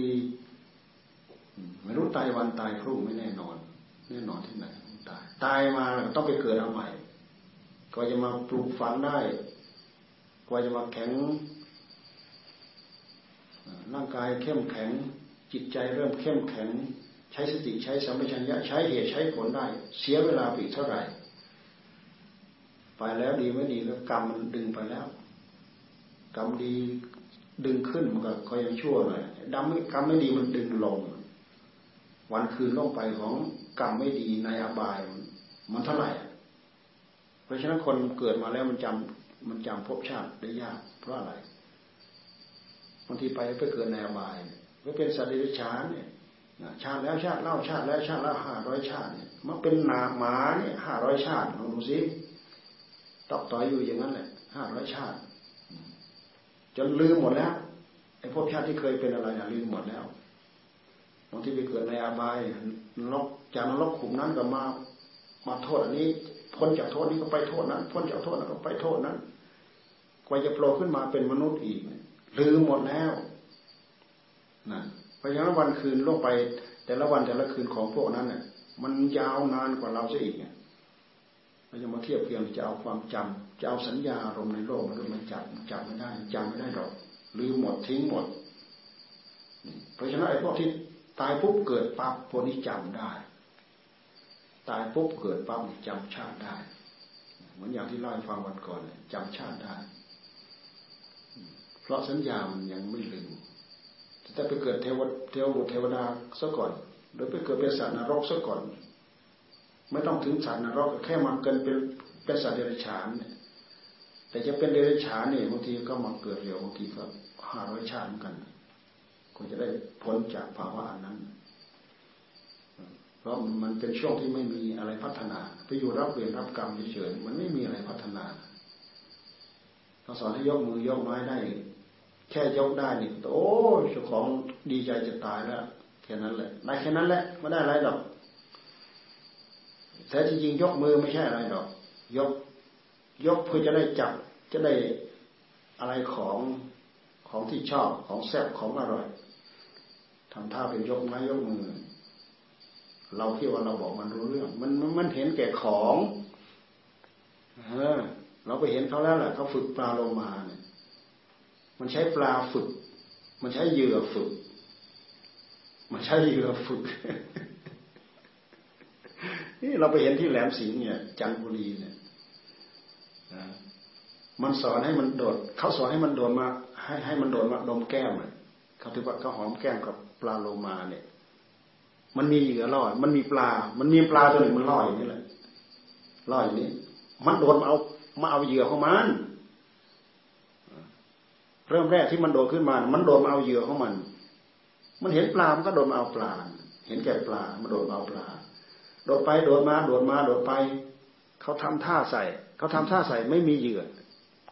ไม่รู้ตายวันตายพรุ่งไม่แน่นอนแน่นอนที่ไหนตายตายมาแล้วต้องไปเกิดเอาใหม่กว่าจะมาปลูกฝังได้กว่าจะมาแข็งร่างกายเข้มแข็งจิตใจเริ่มเข้มแข็งใช้สติใช้สัมปชัญญะใช้เหตุใช้ผลได้เสียเวลาไปเท่าไหร่ไปแล้วดีไม่ดีก็กรรมมันดึงไปแล้วกรรมดีดึงขึ้นมันก็คอยยังชั่วหน่อยดำไม่กรรมไม่ดีมันดึงลงวันคืนล่องไปของกรรมไม่ดีในอบายมันเท่าไหร่เพราะฉะนั้นคนเกิดมาแล้วมันจำมันจำภพชาติได้ยากเพราะอะไรบางทีไปไปเกิดในอบายไปเป็นสัตว์เดรัจฉานเนี่ยชาติแล้วชาติเล่าชาติแล้วชาติเล่าห้าร้อยชาติเนี่ยมันเป็นหนาหมาเนี่ยห้าร้อยชาติลองดูสิตอกต่อยอยู่อย่างนั้นแหละห้าร้อยชาติจนลืมหมดแล้วไอ้พวกชาติที่เคยเป็นอะไรน่ะลืมหมดแล้วบางทีไปเกิดในอบายนรกจากนรกขุมนั้นก็มามาโทษอันนี้พ้นจากโทษนี้ก็ไปโทษนั้นพ้นจากโทษนั้นก็ไปโทษนั้นกว่าจะโผล่ขึ้นมาเป็นมนุษย์อีกลืมหมดแล้วนะเพราะฉะนั้นวันคืนล่วงไปแต่ละวันแต่ละคืนของพวกนั้นน่ะมันยาวนานกว่าเราซะอีกเนี่ย เราจะมาเทียบเทียมจะเอาความจำจะเอาสัญญาอารมณ์ในโลกมันก็มันจำจำไม่ได้จำไม่ได้หรอกลืมหมดทิ้งหมดเพราะฉะนั้นไอ้พวกที่ตายปุ๊บเกิดปั๊บพวกนี้จำได้ตายปุ๊บเกิดปั๊บจำชาติได้เหมือนอย่างที่เล่าให้ฟังวันก่อนจำชาติได้เพราะสัญญามันยังไม่ลืมแต่ไปเกิดเทวดาเทวบุตรเทวดาซะก่อนหรือไปเกิดเป็นสัตว์นรกซะก่อนไม่ต้องถึงสัตว์นรกแค่มาเกิดเป็นเป็นสัตว์เดรัจฉานเนี่ยแต่จะเป็นเดรัจฉานเนี่ยบางทีก็มาเกิดเร็วบางทีก็ห้าร้อยชาติเหมือนกันก็จะได้พ้นจากภาวะนั้นเพราะมันเป็นช่วงที่ไม่มีอะไรพัฒนาไปอยู่รับเวรรับกรรมเฉยๆมันไม่มีอะไรพัฒนาเราสอนให้ยกมือยกไม้ได้แค่ยกได้นี่โอ้เจ้าของดีใจจะตายแล้วแค่นั้นแหละได้แค่นั้นแหละไม่ได้อะไรหรอกแต่จริงๆยกมือไม่ใช่อะไรหรอกยกยกเพื่อจะได้จับจะได้อะไรของของที่ชอบของแซ่บของอร่อยทำท่าเป็นยกไม้ยกมือเราคิดว่าเราบอกมันรู้เรื่องมันมันเห็นแก่ของเออเราไปเห็นเขาแล้วแหละเขาฝึกปลาโลมาเนี่ยมันใช้ปลาฝึกมันใช้เหยื่อฝึกมันใช้เหยื่อฝึก นี่เราไปเห็นที่แหลมสิงห์เนี่ยจันทบุรีเนี่ยนะมันสอนให้มันโดดเขาสอนให้มันโดดมาให้ให้มันโดดมาดมแก้มอ่ะเขาถือว่าเขาหอมแก้มกับปลาโลมาเนี่ยมันมีเหยื่อล่อมันมีปลามันมีปลาตัวหนึ่งมันล่ออย่างนี้แหละล่ออย่างนี้มันโดดมาเอามาเอาเหยื่อของมันเริ่มแรกที่มันโดดขึ้นมามันโดดมาเอาเหยื่อของมันมันเห็นปลามันก็โดดมาเอาปลาเห็นแก่ปลามันโดดมาเอาปลาโดดไปโดดมาโดดมาโดดไปเขาทำท่าใส่เขาทำท่าใส่ไม่มีเหยื่อ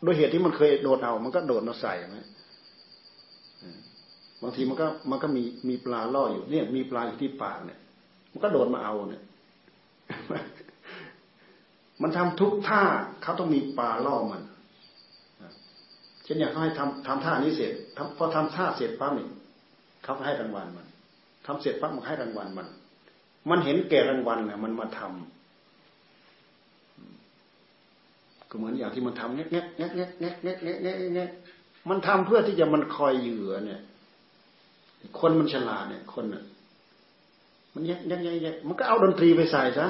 โดยเหตุที่มันเคยโดดเอามันก็โดดมาใส่มั้ยบางทีมันก็มันก็มีมีปลาล่ออยู่เนี่ยมีปลาอยู่ที่ปากเนี่ยมันก็โดดมาเอาเนี่ย มันทำทุกท่าเขาต้องมีปลาล่อมันฉันอยากให้ทำทำท่านี้เสร็จพอทำท่าเสร็จปั๊บนี่เขาให้รางวัลมันทำเสร็จปั๊บมันให้รางวัลมันมันเห็นแก่รางวัลน่ะมันมาทำก็เหมือนอย่างที่มันทำแง๊กแง๊กแง๊กแง๊กแง๊กแง๊กแง๊กมันทำเพื่อที่จะมันคอยเหยื่อเนี่ยคนมันฉลาดเนี่ยคนน่ะมันแง๊กแง๊กแง๊กแง๊กมันก็เอาดนตรีไปใส่ซะ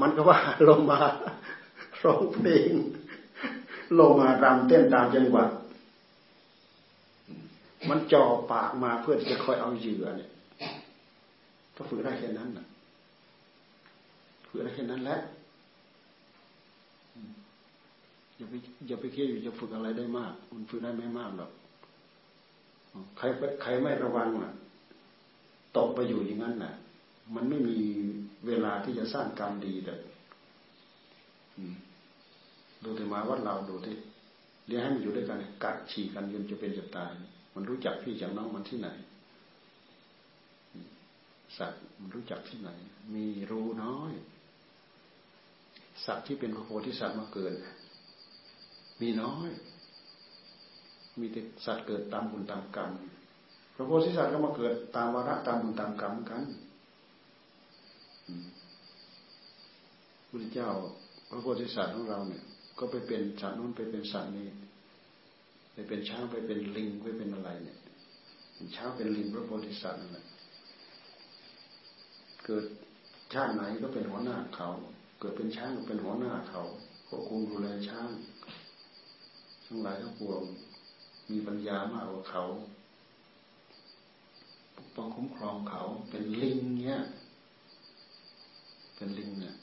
มันก็ว่าลงมาร้องเพลงลงมารำเต้นตามจังหวะมันจ่อปากมาเพื่อที่จะคอยเอาเหยื่อเนี่ยก็ฝึกได้แค่นั้นน่ะฝึกได้แค่นั้นแหละอย่าไปอย่าไปคิดว่าจะฝึกอะไรได้มากมันฝึกได้ไม่มากหรอกใครใครไม่ระวังน่ะตกไปอยู่อย่างนั้นน่ะมันไม่มีเวลาที่จะสร้างกรรมดีเลยดูแต่มาวัดเราดูที่เลี้ยงให้มันอยู่ด้วยกันกัดฉี่กันจนจะเป็นจะตายมันรู้จักพี่จักน้องมันที่ไหนสัตว์มันรู้จักที่ไหนมีรู้น้อยสัตว์ที่เป็นพระโพธิสัตว์มาเกิดมีน้อยมีแต่สัตว์เกิดตามบุญตามกรรมพระโพธิสัตว์ก็มาเกิดตามวาระตามบุญตามกรรมกันพระเจ้าพระโพธิสัตว์ของเราเนี่ยก็ไปเป็นสัตว์นู้นไปเป็นสัตว์นี้ไปเป็นช้างไปเป็นลิงไปเป็นอะไรเนี่ยเป็นช้างเป็นลิงพระโพธิสัตว์นั่นแหละเกิดชาติไหนก็เป็นหัวหน้าเขาเกิดเป็นช้างก็เป็นหัวหน้าเขาควบคุมดูแลช้างทั้งหลายทั้งปวงมีปัญญามากกว่าเขาปกป้องคุ้มครองเขาเป็นลิงเนี่ยเป็นลิงเนี่ย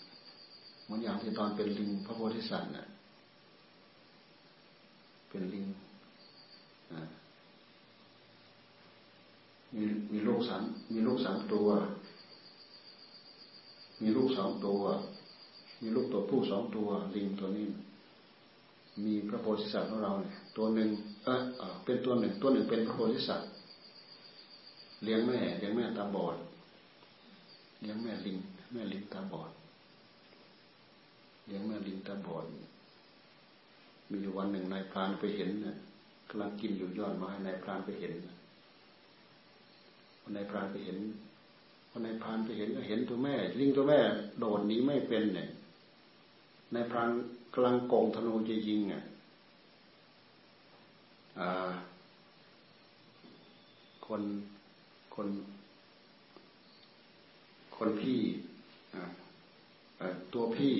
เหมือนอย่างที่ตอนเป็นลิงพระโพธิสัตว์น่ะเป็นลิงมีมีลูกสามมีลูกสามตัวมีลูกสองตัวมีลูกตัวผู้สองตัวลิงตัวนี้มีพระโพธิสัตว์ของเราเนี่ยตัวหนึ่งเออเป็นตัวหนึ่งตัวหนึ่งเป็นพระโพธิสัตว์เลี้ยงแม่เลี้ยงแม่ตาบอดเลี้ยงแม่ลิงแม่ลิงตาบอดเลี้ยงแม่ลิงตาบอดมีอยู่วันหนึ่งนายพรานไปเห็นน่ะกำลังกินอยู่ยอดไม้นายพรานไปเห็นนายพรานไปเห็นนายพรานไปเห็นก็เห็นตัวแม่ลิงตัวแม่โดดหนีไม่เป็นเนี่ย ในพรานกำลังกองธนูจะยิงอ่ะคนคนคนพี่ตัวพี่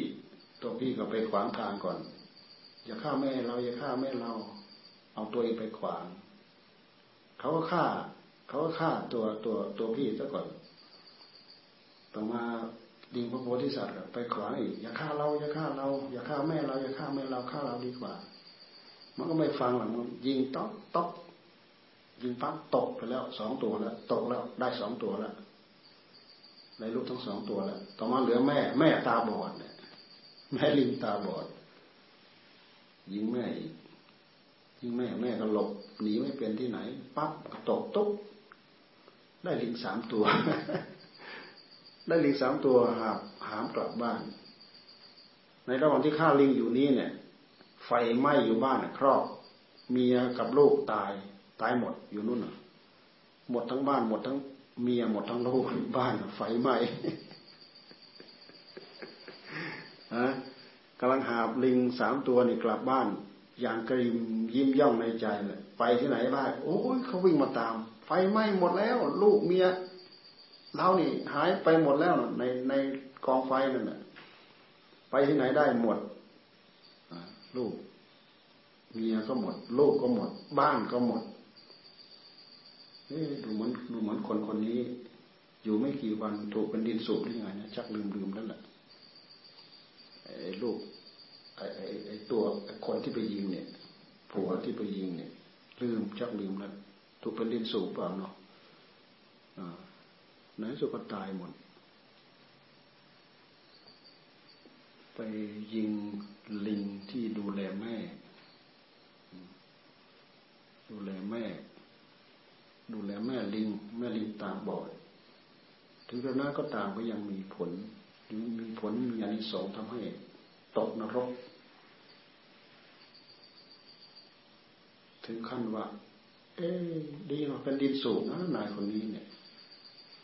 ตัวพี่ก็ไปขวางทางก่อนอย่าฆ่าแม่เราอย่าฆ่าแม่เราเอาตัวเองไปขวางเขาก็ฆ่าเขาก็ฆ่าตัวตัวตัวพี่ซะก่อนต่อมาดิงพระโพธิสัตว์ไปขวางอีกอย่าฆ่าเราอย่าฆ่าเราอย่าฆ่าแม่เราอย่าฆ่าแม่เราฆ่าเราดีกว่ามันก็ไม่ฟังหรอกมันยิงต๊อกต๊อกยิงปั๊บตกไปแล้วสองตัวแล้วตกแล้วได้สองตัวแล้วได้ลูกทั้งสองตัวแล้วต่อมาเหลือแม่แม่ตาบอดเนี่ยแม่ลิงตาบอดยิงแม่อีกยิงแม่แม่ก็หลบหนีไม่เป็นที่ไหนปั๊บตกตุ๊บได้ลิงสามตัว ได้ลิงสามตัวหาหามกลับบ้านในระหว่างที่ฆ่าลิงอยู่นี้เนี่ยไฟไหม้อยู่บ้านครอบเมียกับลูกตายตายหมดอยู่นู่นหมดทั้งบ้านหมดทั้งเมียหมดทั้งลูกบ้านไฟไหม้ฮะกำลังหาบลิงสามตัวนี่กลับบ้านอย่างกระยิมยิ้มย่องในใจเลยไปที่ไหนได้โอ้ยเขาวิ่งมาตามไฟไหม้หมดแล้วลูกเมียเรานี่หายไปหมดแล้วในในกองไฟนั่นแหละไปที่ไหนได้หมดลูกเมียก็หมดลูกก็หมดบ้านก็หมดเอ๊ะดูเหมือนดูเหมือนคนคนนี้อยู่ไม่กี่วันถูกเป็นดินสูบหรือไงนะชักลืมลืมแล้วแหละไอ้ลูกไอ้ไอ้ไอ้ตัวคนที่ไปยิงเนี่ยผัวที่ไปยิงเนี่ยลืมชักลืมแล้วถูกเป็นดินสูบเปล่าเนาะอ่าไหนสุดก็ตายหมดไปยิงลิงที่ดูแลแม่ดูแลแม่ดูแลแม่ลิงแม่ลิงตาบอดถึงกระนั้นก็ตามก็ยังมีผลมีผลมีอานิสงส์ทำให้ตกนรกถึงขั้นว่าเอ๊ะดีกว่าเป็นดินสูบนะนายคนนี้เนี่ย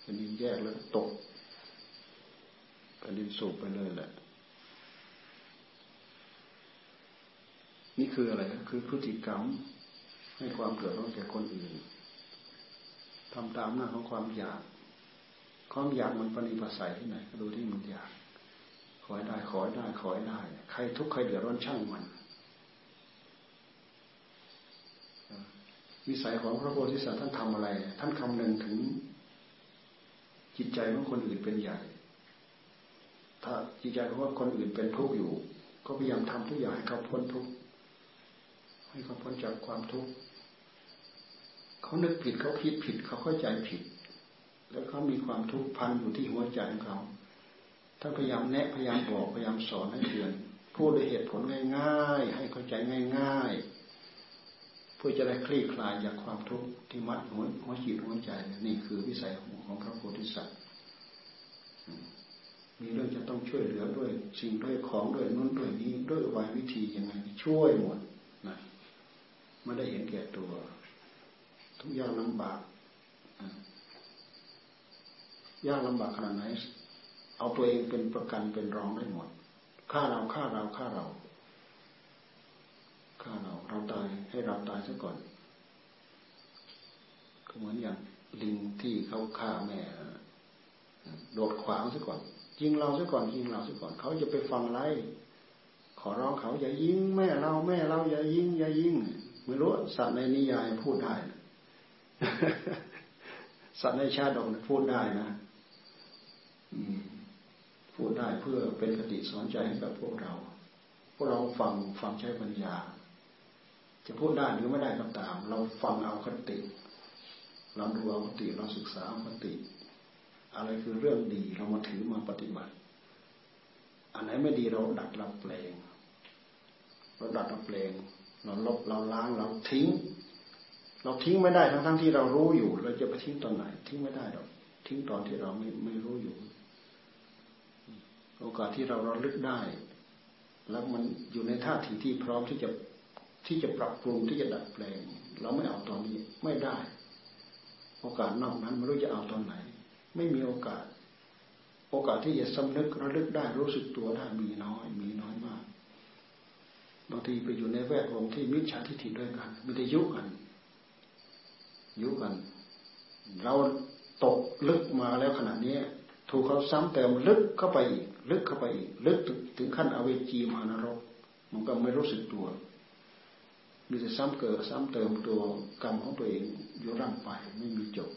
เป็นดินแยกแล้วตกเป็นดินสูบไปเลยแหละนี่คืออะไรคือพฤติกรรมให้ความเดือดร้อนแก่คนอื่นทำตามหน้าของความอยากความอยากมันปฏิปสัยที่ไหนก็ดูที่มันอยากขอให้ได้ขอให้ได้ขอให้ได้ใครทุกข์ใครเดือดร้อนช่างมันวิสัยของพระโพธิสัตว์ท่านทำอะไรท่านคำนึงถึงจิตใจของคนอื่นเป็นใหญ่ถ้าจิตใจของคนอื่นเป็นทุกข์อยู่ก็พยายามทำทุกอย่างให้เขาพ้นทุกข์ให้เขาพ้นจากความทุกข์เขานึกผิดเขาคิดผิดเขาเข้าใจผิดแล้วเขามีความทุกข์พันอยู่ที่หัวใจของเขาท่านพยายามแนะพยายามบอกพยายามสอนให้เตือนพูดด้วยเหตุผลง่ายๆให้เข้าใจง่ายๆเพื่อจะได้คลี่คลายจากความทุกข์ที่มัดหัวหัวจิตหัวใจนี่คือวิสัยของของพระโพธิสัตว์มีเรื่องจะต้องช่วยเหลือด้วยสิ่งด้วยของด้วยนู่นด้วยนี้ด้วยวายวิธียังไงช่วยหมดนะไม่ได้เห็นแก่ตัวทุกยากลำบากยากลำบากขนาดไหนเอาตัวเองเป็นประกันเป็นรองได้หมดฆ่าเราฆ่าเราฆ่าเราฆ่าเราเราตายให้เราตายซะก่อนก็เหมือนอย่างลิงที่เขาฆ่าแม่โดดขวางซะก่อนยิงเราซะก่อนยิงเราซะก่อนเขาจะไปฟังไรขอร้องเขาอย่ายิงแม่เราแม่เราอย่ายิงอย่ายิงไม่รู้สัตว์ในนิยายพูดได้สัตว์ในชาดกพูดได้นะพูดได้เพื่อเป็นคติสอนใจให้กับพวกเราพวกเราฟังฟังใช้ปัญญาจะพูดได้หรือไม่ได้ก็ตามเราฟังเอาคติเราดูเอาคติเราศึกษาเอาคติอะไรคือเรื่องดีเรามาถือมาปฏิบัติอันไหนไม่ดีเราดัดเราแปลงเราดัดเราแปลงเราลบเราล้างเราทิ้งเราทิ้งไม่ได้ทั้งๆที่เรารู้อยู่เราจะไปทิ้งตอนไหนทิ้งไม่ได้หรอกทิ้งตอนที่เราไม่ไม่รู้อยู่โอกาสที่เราระลึกได้แล้วมันอยู่ในท่าทีที่พร้อมที่จะที่จะปรับปรุงที่จะดัดแปลงเราไม่เอาตอนนี้ไม่ได้โอกาสนอกนั้นไม่รู้จะเอาตอนไหนไม่มีโอกาสโอกาสที่จะสำนึกระลึกได้รู้สึกตัวได้มีน้อยมีน้อยมาก บางทีไปอยู่ในแวดวงที่มิจฉาทิฏฐิด้วยกันไม่ได้ยุกันยุกันเราตกลึกมาแล้วขนาดนี้ถูกเขาซ้ำเติมลึกเข้าไปอีกลึกเข้าไปอีกลึกถึงขั้นอเวจีมหานรกมันก็ไม่รู้สึกตัวมีแต่ซ้ำเกิดซ้ำเติมตัวกรรมของตัวเองอยู่ร่างไปไม่มีจบ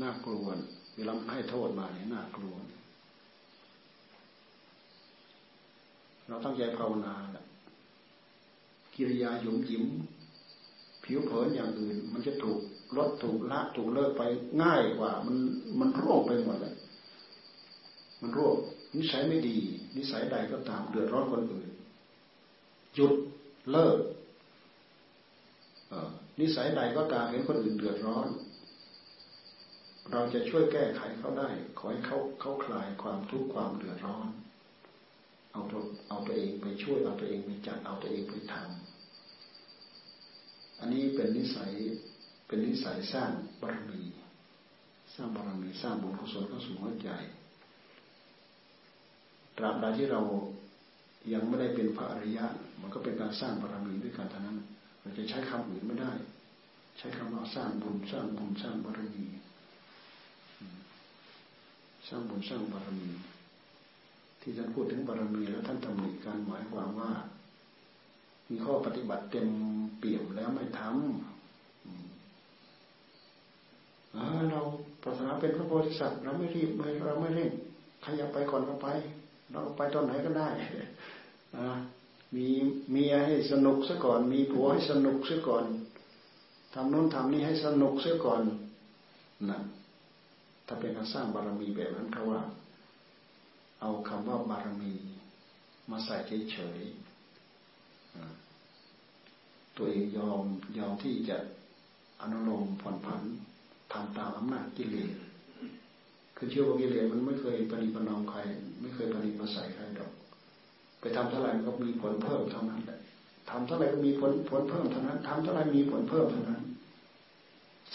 น่ากลัวเวลาให้โทษมาเนี่ยน่ากลัวเราตั้งใจภาวนาแหละกิริยาหยุ่มหยิมผิวเผินอย่างอื่นมันจะถูกลดถูกละถูกเลิกไปง่ายกว่ามันมันร่วงไปหมดเลยมันร่วงนิสัยไม่ดีนิสัยใดก็ตามเดือดร้อนคนอื่นหยุดเลิกนิสัยใดก็ตามเห็นคนอื่นเดือดร้อนเราจะช่วยแก้ไขเขาได้ขอให้เขาเขาคลายความทุกข์ความเดือดร้อนเอาตัวเอาตัวเองไปช่วยเอาตัวเองไปจัดเอาตัวเองไปทำอันนี้เป็นนิสัยเป็นนิสัยสร้างบารมีสร้างบารมีสร้างบุญกุศลเข้าสู่หัวใจตราบใดที่เรายังไม่ได้เป็นพระอริยะมันก็เป็นการสร้างบารมีด้วยกันเท่านั้นเราจะใช้คำอื่นไม่ได้ใช้คำว่าสร้างบุญสร้างบุญสร้างบารมีสร้างบุญสร้างบารมีที่ท่านพูดถึงบารมีแล้วท่านทำหนึ่งการหมายความว่ามีข้อปฏิบัติเต็มเปี่ยมแล้วไม่ทำ เ, เราปรารถนาเป็นพระโพธิสัตว์เราไม่รีบเราไม่เร่งใครอยากไปก่อนก็ไปเราไปตอนไหนก็ได้มีเมียให้สนุกซะก่อนมีผัวให้สนุกซะก่อนทำโน้นทำนี่ให้สนุกซะก่อนนะถ้าเป็นการสร้างบารมีแบบนั้นเขาว่าเอาคำว่าบารมีมาใส่เฉยๆตัวเองยอมยอมที่จะอนุโลมผ่อนผันทำตามอำนาจกิเลสคือเชื่อว่ากิเลสมันไม่เคยปฏิปนอมใครไม่เคยปฏิปใส่ใครดอกไปทำเท่าไหร่มันก็มีผลเพิ่มเท่านั้นแหละทำเท่าไหร่ก็มีผลผลเพิ่มเท่านั้นทำเท่าไหร่มีผลเพิ่มเท่านั้น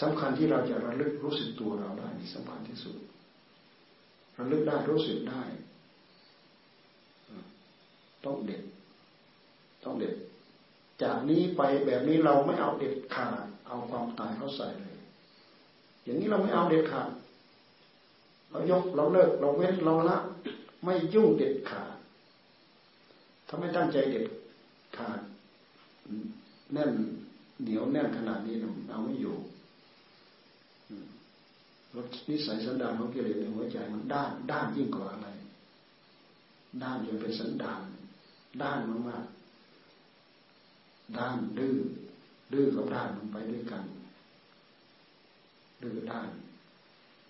สำคัญที่เราจะระลึกรู้สึกตัวเราได้สำคัญที่สุดระลึกได้รู้สึกได้ต้องเด็ดต้องเด็ดจากนี้ไปแบบนี้เราไม่เอาเด็ดขาดเอาความตายเข้าใส่เลยอย่างนี้เราไม่เอาเด็ดขาดเรายกเราเลิกเราเว้นเราละไม่ยุ่งเด็ดขาดถ้าไม่ตั้งใจเด็ดขาดแน่นเหนียวแน่นขนาดนี้เอาไม่อยู่รสนิสัยสันดานของกิเลสในหัวใจมันด้านด้านยิ่งกว่าอะไรด้านจนเป็นสันดานด้านมากๆด้านดื้อดื้อกับด้านมันไปด้วยกันดื้อด้าน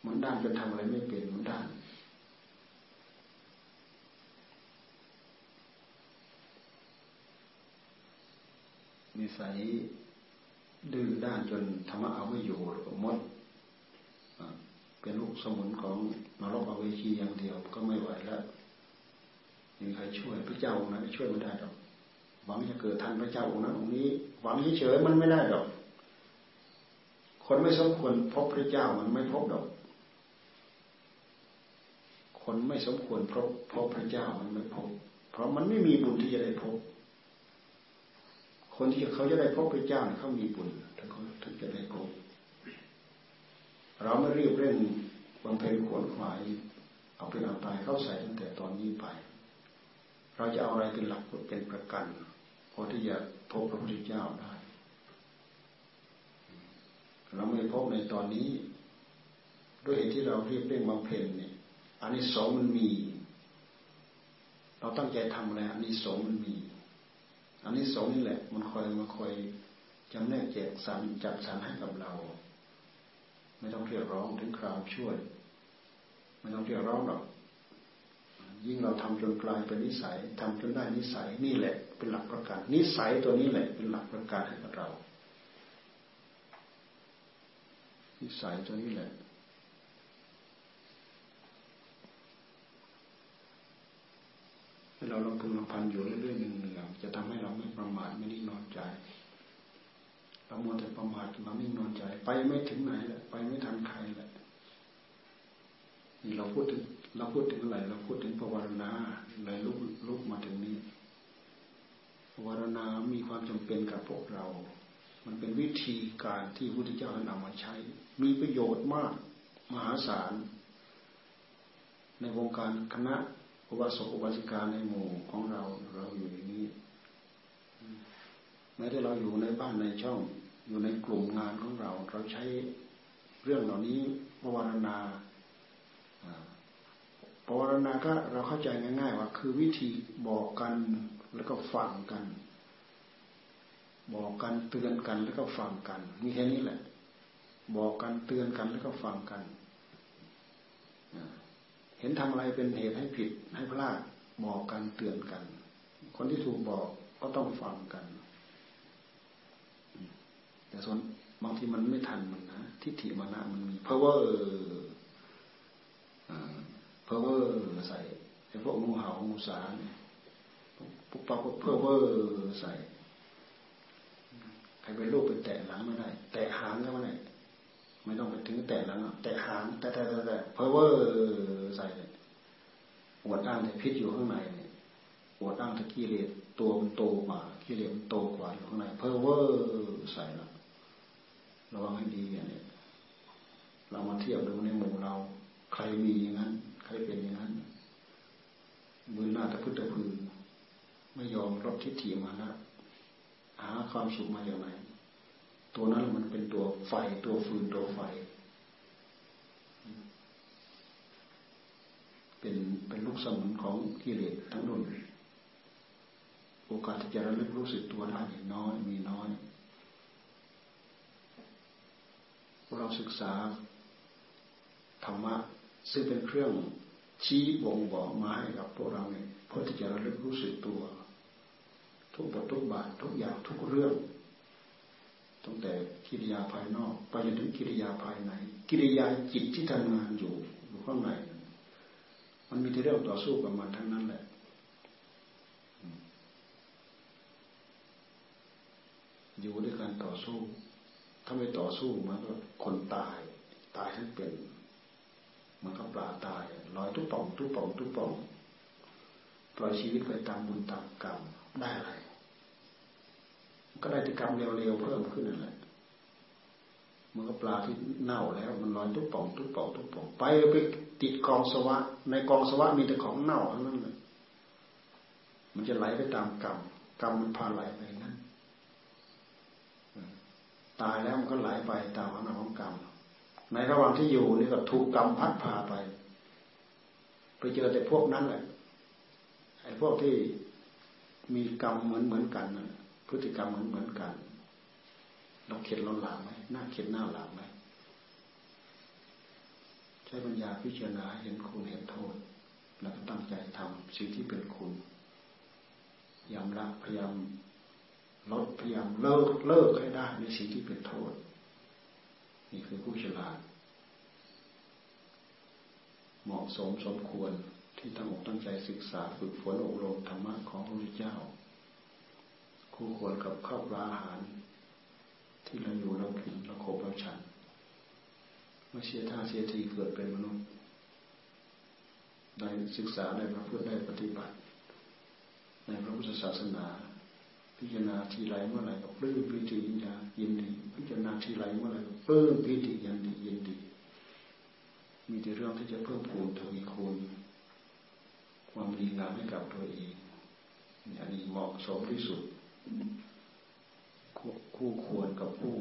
มันด้านจนทำอะไรไม่เป็นมันด้านนิสัยดื้อด้านจนธรรมะเอาไม่อยู่หมดเป็นลูกสมุนของนรกอเวจีอย่างเดียวก็ไม่ไหวแล้วมีใครช่วยพระเจ้าองค์นั้นช่วยไม่ได้หรอกหวังจะเกิดทันพระเจ้าองค์นั้นองค์นี้หวังเฉยๆมันไม่ได้หรอกคนไม่สมควรพบพระเจ้ามันไม่พบหรอกคนไม่สมควรพบพบพระเจ้ามันไม่พบเพราะมันไม่มีบุญที่จะได้พบคนที่เขาจะได้พบพระเจ้าเขามีบุญถึงเขาถึงจะได้พบเราไม่รีบเร่งบำเพ็ญขวนขวายเอาเป็นเอาตายเข้าใส่ตั้งแต่ตอนนี้ไปเราจะเอาอะไรเป็นหลักเป็นประกันพอที่จะพบพระพุทธเจ้าได้เราไม่พบในตอนนี้ด้วยเหตุที่เรารีบเร่งบำเพ็ญเนี่ยอานิสงส์มันมีเราตั้งใจทำอะไรอานิสงส์มันมีอานิสงส์นี่แหละมันคอยมาคอยจำแนกแจกสรรจับสรรให้กับเราไม่ต้องเรียกร้องถึงคราวช่วยไม่ต้องเรียกร้องหรอกยิ่งเราทำจนกลายเป็นนิสัยทำจนได้นิสัยนี่แหละเป็นหลักประกันนิสัยตัวนี้แหละเป็นหลักประกันให้กับเรานิสัยตัวนี้แหละให้เราลงทุนลงพันอยู่เรื่อยๆเหนื่อยๆจะทำให้เราไม่ประมาทไม่นิ่งนอนใจเราโมแต่ประมาทเรานิ่งนอนใจไปไม่ถึงไหนแหละไปไม่ทันใครแหละนี่เราพูดถึงเราพูดถึงอะไรเราพูดถึงภาวนาเลยลุกลุกมาถึงนี้ วารณามีความจำเป็นกับพวกเรามันเป็นวิธีการที่พระพุทธเจ้านำมาใช้มีประโยชน์มากมหาศาลในวงการคณะอุบาสกอุบาสิกาในหมู่ของเราเราอยู่อย่างนี้แม้แต่เราอยู่ในบ้านในช่องอยู่ในกลุ่มงานของเราเราใช้เรื่องเหล่านี้ภาวนาภาวนาก็เราเข้าใจง่ายๆว่าคือวิธีบอกกันแล้วก็ฟังกันบอกกันเตือนกันแล้วก็ฟังกันมีแค่นี้แหละบอกกันเตือนกันแล้วก็ฟังกันเห็นทำอะไรเป็นเหตุให้ผิดให้พลาดบอกกันเตือนกันคนที่ถูกบอกก็ต้องฟังกันแต่ส่วนบางทีมันไม่ทันมันนะทิฏฐิมานะมันมีเพราะว่าเพราะว่าใส่ไอ้พวกงูเห่างูสาเนี่ยพวกปลาพวกเพราะว่าใส่ใครไปลูกไปแตะหลังไม่ได้แตะหางก็ไม่ได้ไม่ต้องไปถึงแตะหลังแตะหางแตะแตะแตะเพราะว่าใส่อวดอ้างแต่พิษอยู่ข้างในเนี่ยอวดอ้างแต่กิเลสตัวมันโตกว่ากิเลสมันโตกว่าอยู่ข้างในเพราะว่าใส่ละระวังให้ดีเนี่ยเรามาเที่ยวดูในหมู่เราใครมีอย่างนั้นใครเป็นอย่างนั้นมือหน้าตะพุตะพือไม่ยอมรับทิฏฐิมานะหาความสุขมาอย่างไรตัวนั้นมันเป็นตัวไฟตัวฟืนตัวไฟเป็นเป็นลูกสมุนของกิเลสทั้งนั้นโอกาสที่จะระลึกรู้สึกตัวได้น้อยมีน้อยเราศึกษาธรรมะซึ่งเป็นเครื่องชี้บ่งบอกมาให้กับพวกเราเนี่ยเพื่อที่จะระลึกรู้สึกตัวทุกบททุกบาททุกอย่างทุกเรื่องตั้งแต่กิริยาภายนอกไปจนถึงกิริยาภายในกิริยาจิตที่ทำงานอยู่อยู่ข้างในมันมีแต่เรื่องต่อสู้กับมันทั้งนั้นแหละอยู่ด้วยการต่อสู้ถ้าไม่ต่อสู้มันก็คนตายตายทั้งเป็นมันก็ปลาตายลอยทุกป่องทุกป่องทุกป่องปล่อยชีวิตไปตามบุญตามกรรมได้อะไรก็ได้แต่กรรมเร็วๆเพิ่มขึ้นนั่นแหละมันก็ปลาที่เน่าแล้วมันลอยทุกป่องทุกป่องทุกป่องไปไปติดกองสวะในกองสวะมีแต่ของเน่าทั้งนั้นเลยมันจะไหลไปตามกรรมกรรมมันพาไหลไปนั้นตายแล้วมันก็ไหลไปตามอำนาจของกรรมในระหว่างที่อยู่นี่ก็ถูกกรรมพัดพาไปไปเจอแต่พวกนั้นแหละไอ้พวกที่มีกรรมเหมือนเหมือนกันน่ะพฤติกรรมเหมือนเหมือนกันเราเข็ดเราหลาบไหมหน้าเข็ดหน้าหลาบไหมใช้ปัญญาพิจารณาเห็นคุณเห็นโทษแล้วก็ตั้งใจทำสิ่งที่เป็นคุณพยายามละพยายามลดพยายามเลิกเลิกให้ได้ในสิ่งที่เป็นโทษนี่คือผู้ฉลาดเหมาะสมสมควรที่ตั้งอกตั้งใจศึกษาฝึกฝนอบรมธรรมะของพระพุทธเจ้าคู่ควรกับข้าวปลาอาหารที่เราอยู่เรากินเราขบเราฉันไม่เสียท่าเสียทีเกิดเป็นมนุษย์ได้ศึกษาได้ประพฤติได้ปฏิบัติในพระพุทธศาสนาพิจารณาทีไรเมื่อไหร่ก็ปลื้มปีติยินดียินดีพิจารณาทีไรเมื่อไหร่ก็ปลื้มปีติยินดียินดีมีแต่เรื่องที่จะเพิ่มพูนทวีคูณความดีงามให้กับตัวเองอันนี้เหมาะสมที่สุดคู่ควรกับผู้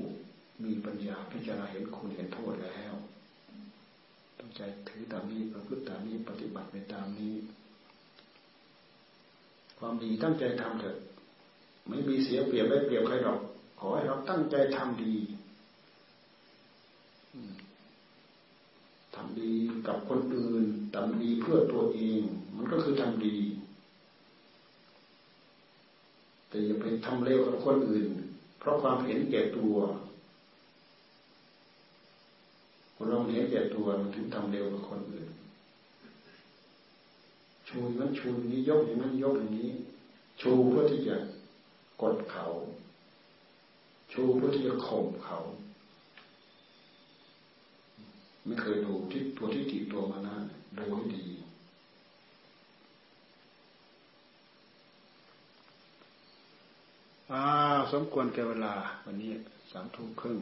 มีปัญญาพิจารณาเห็นคุณเห็นโทษแล้วตั้งใจถือตามนี้ประพฤติตามนี้ปฏิบัติไปตามนี้ความดีตั้งใจทำเถอะไม่มีเสียเปรียบได้เปรียบใครหรอกขอให้เราตั้งใจทำดีทำดีกับคนอื่นทำดีเพื่อตัวเองมันก็คือทำดีแต่อย่าไปทำเลวกับคนอื่นเพราะความเห็นแก่ตัวคนเราเห็นแก่ตัวมันถึงทำเลวกับคนอื่นชูนั้นชูนี้ยกอย่างนั้นยกอย่างนี้ชูเพื่อที่จะกดเขาชูเพื่อที่จะข่มเขาไม่เคยดูที่ตัวที่ติดตัวมานะดูให้ดี อ้าวสมควรแก่เวลาวันนี้สามทุ่มครึ่ง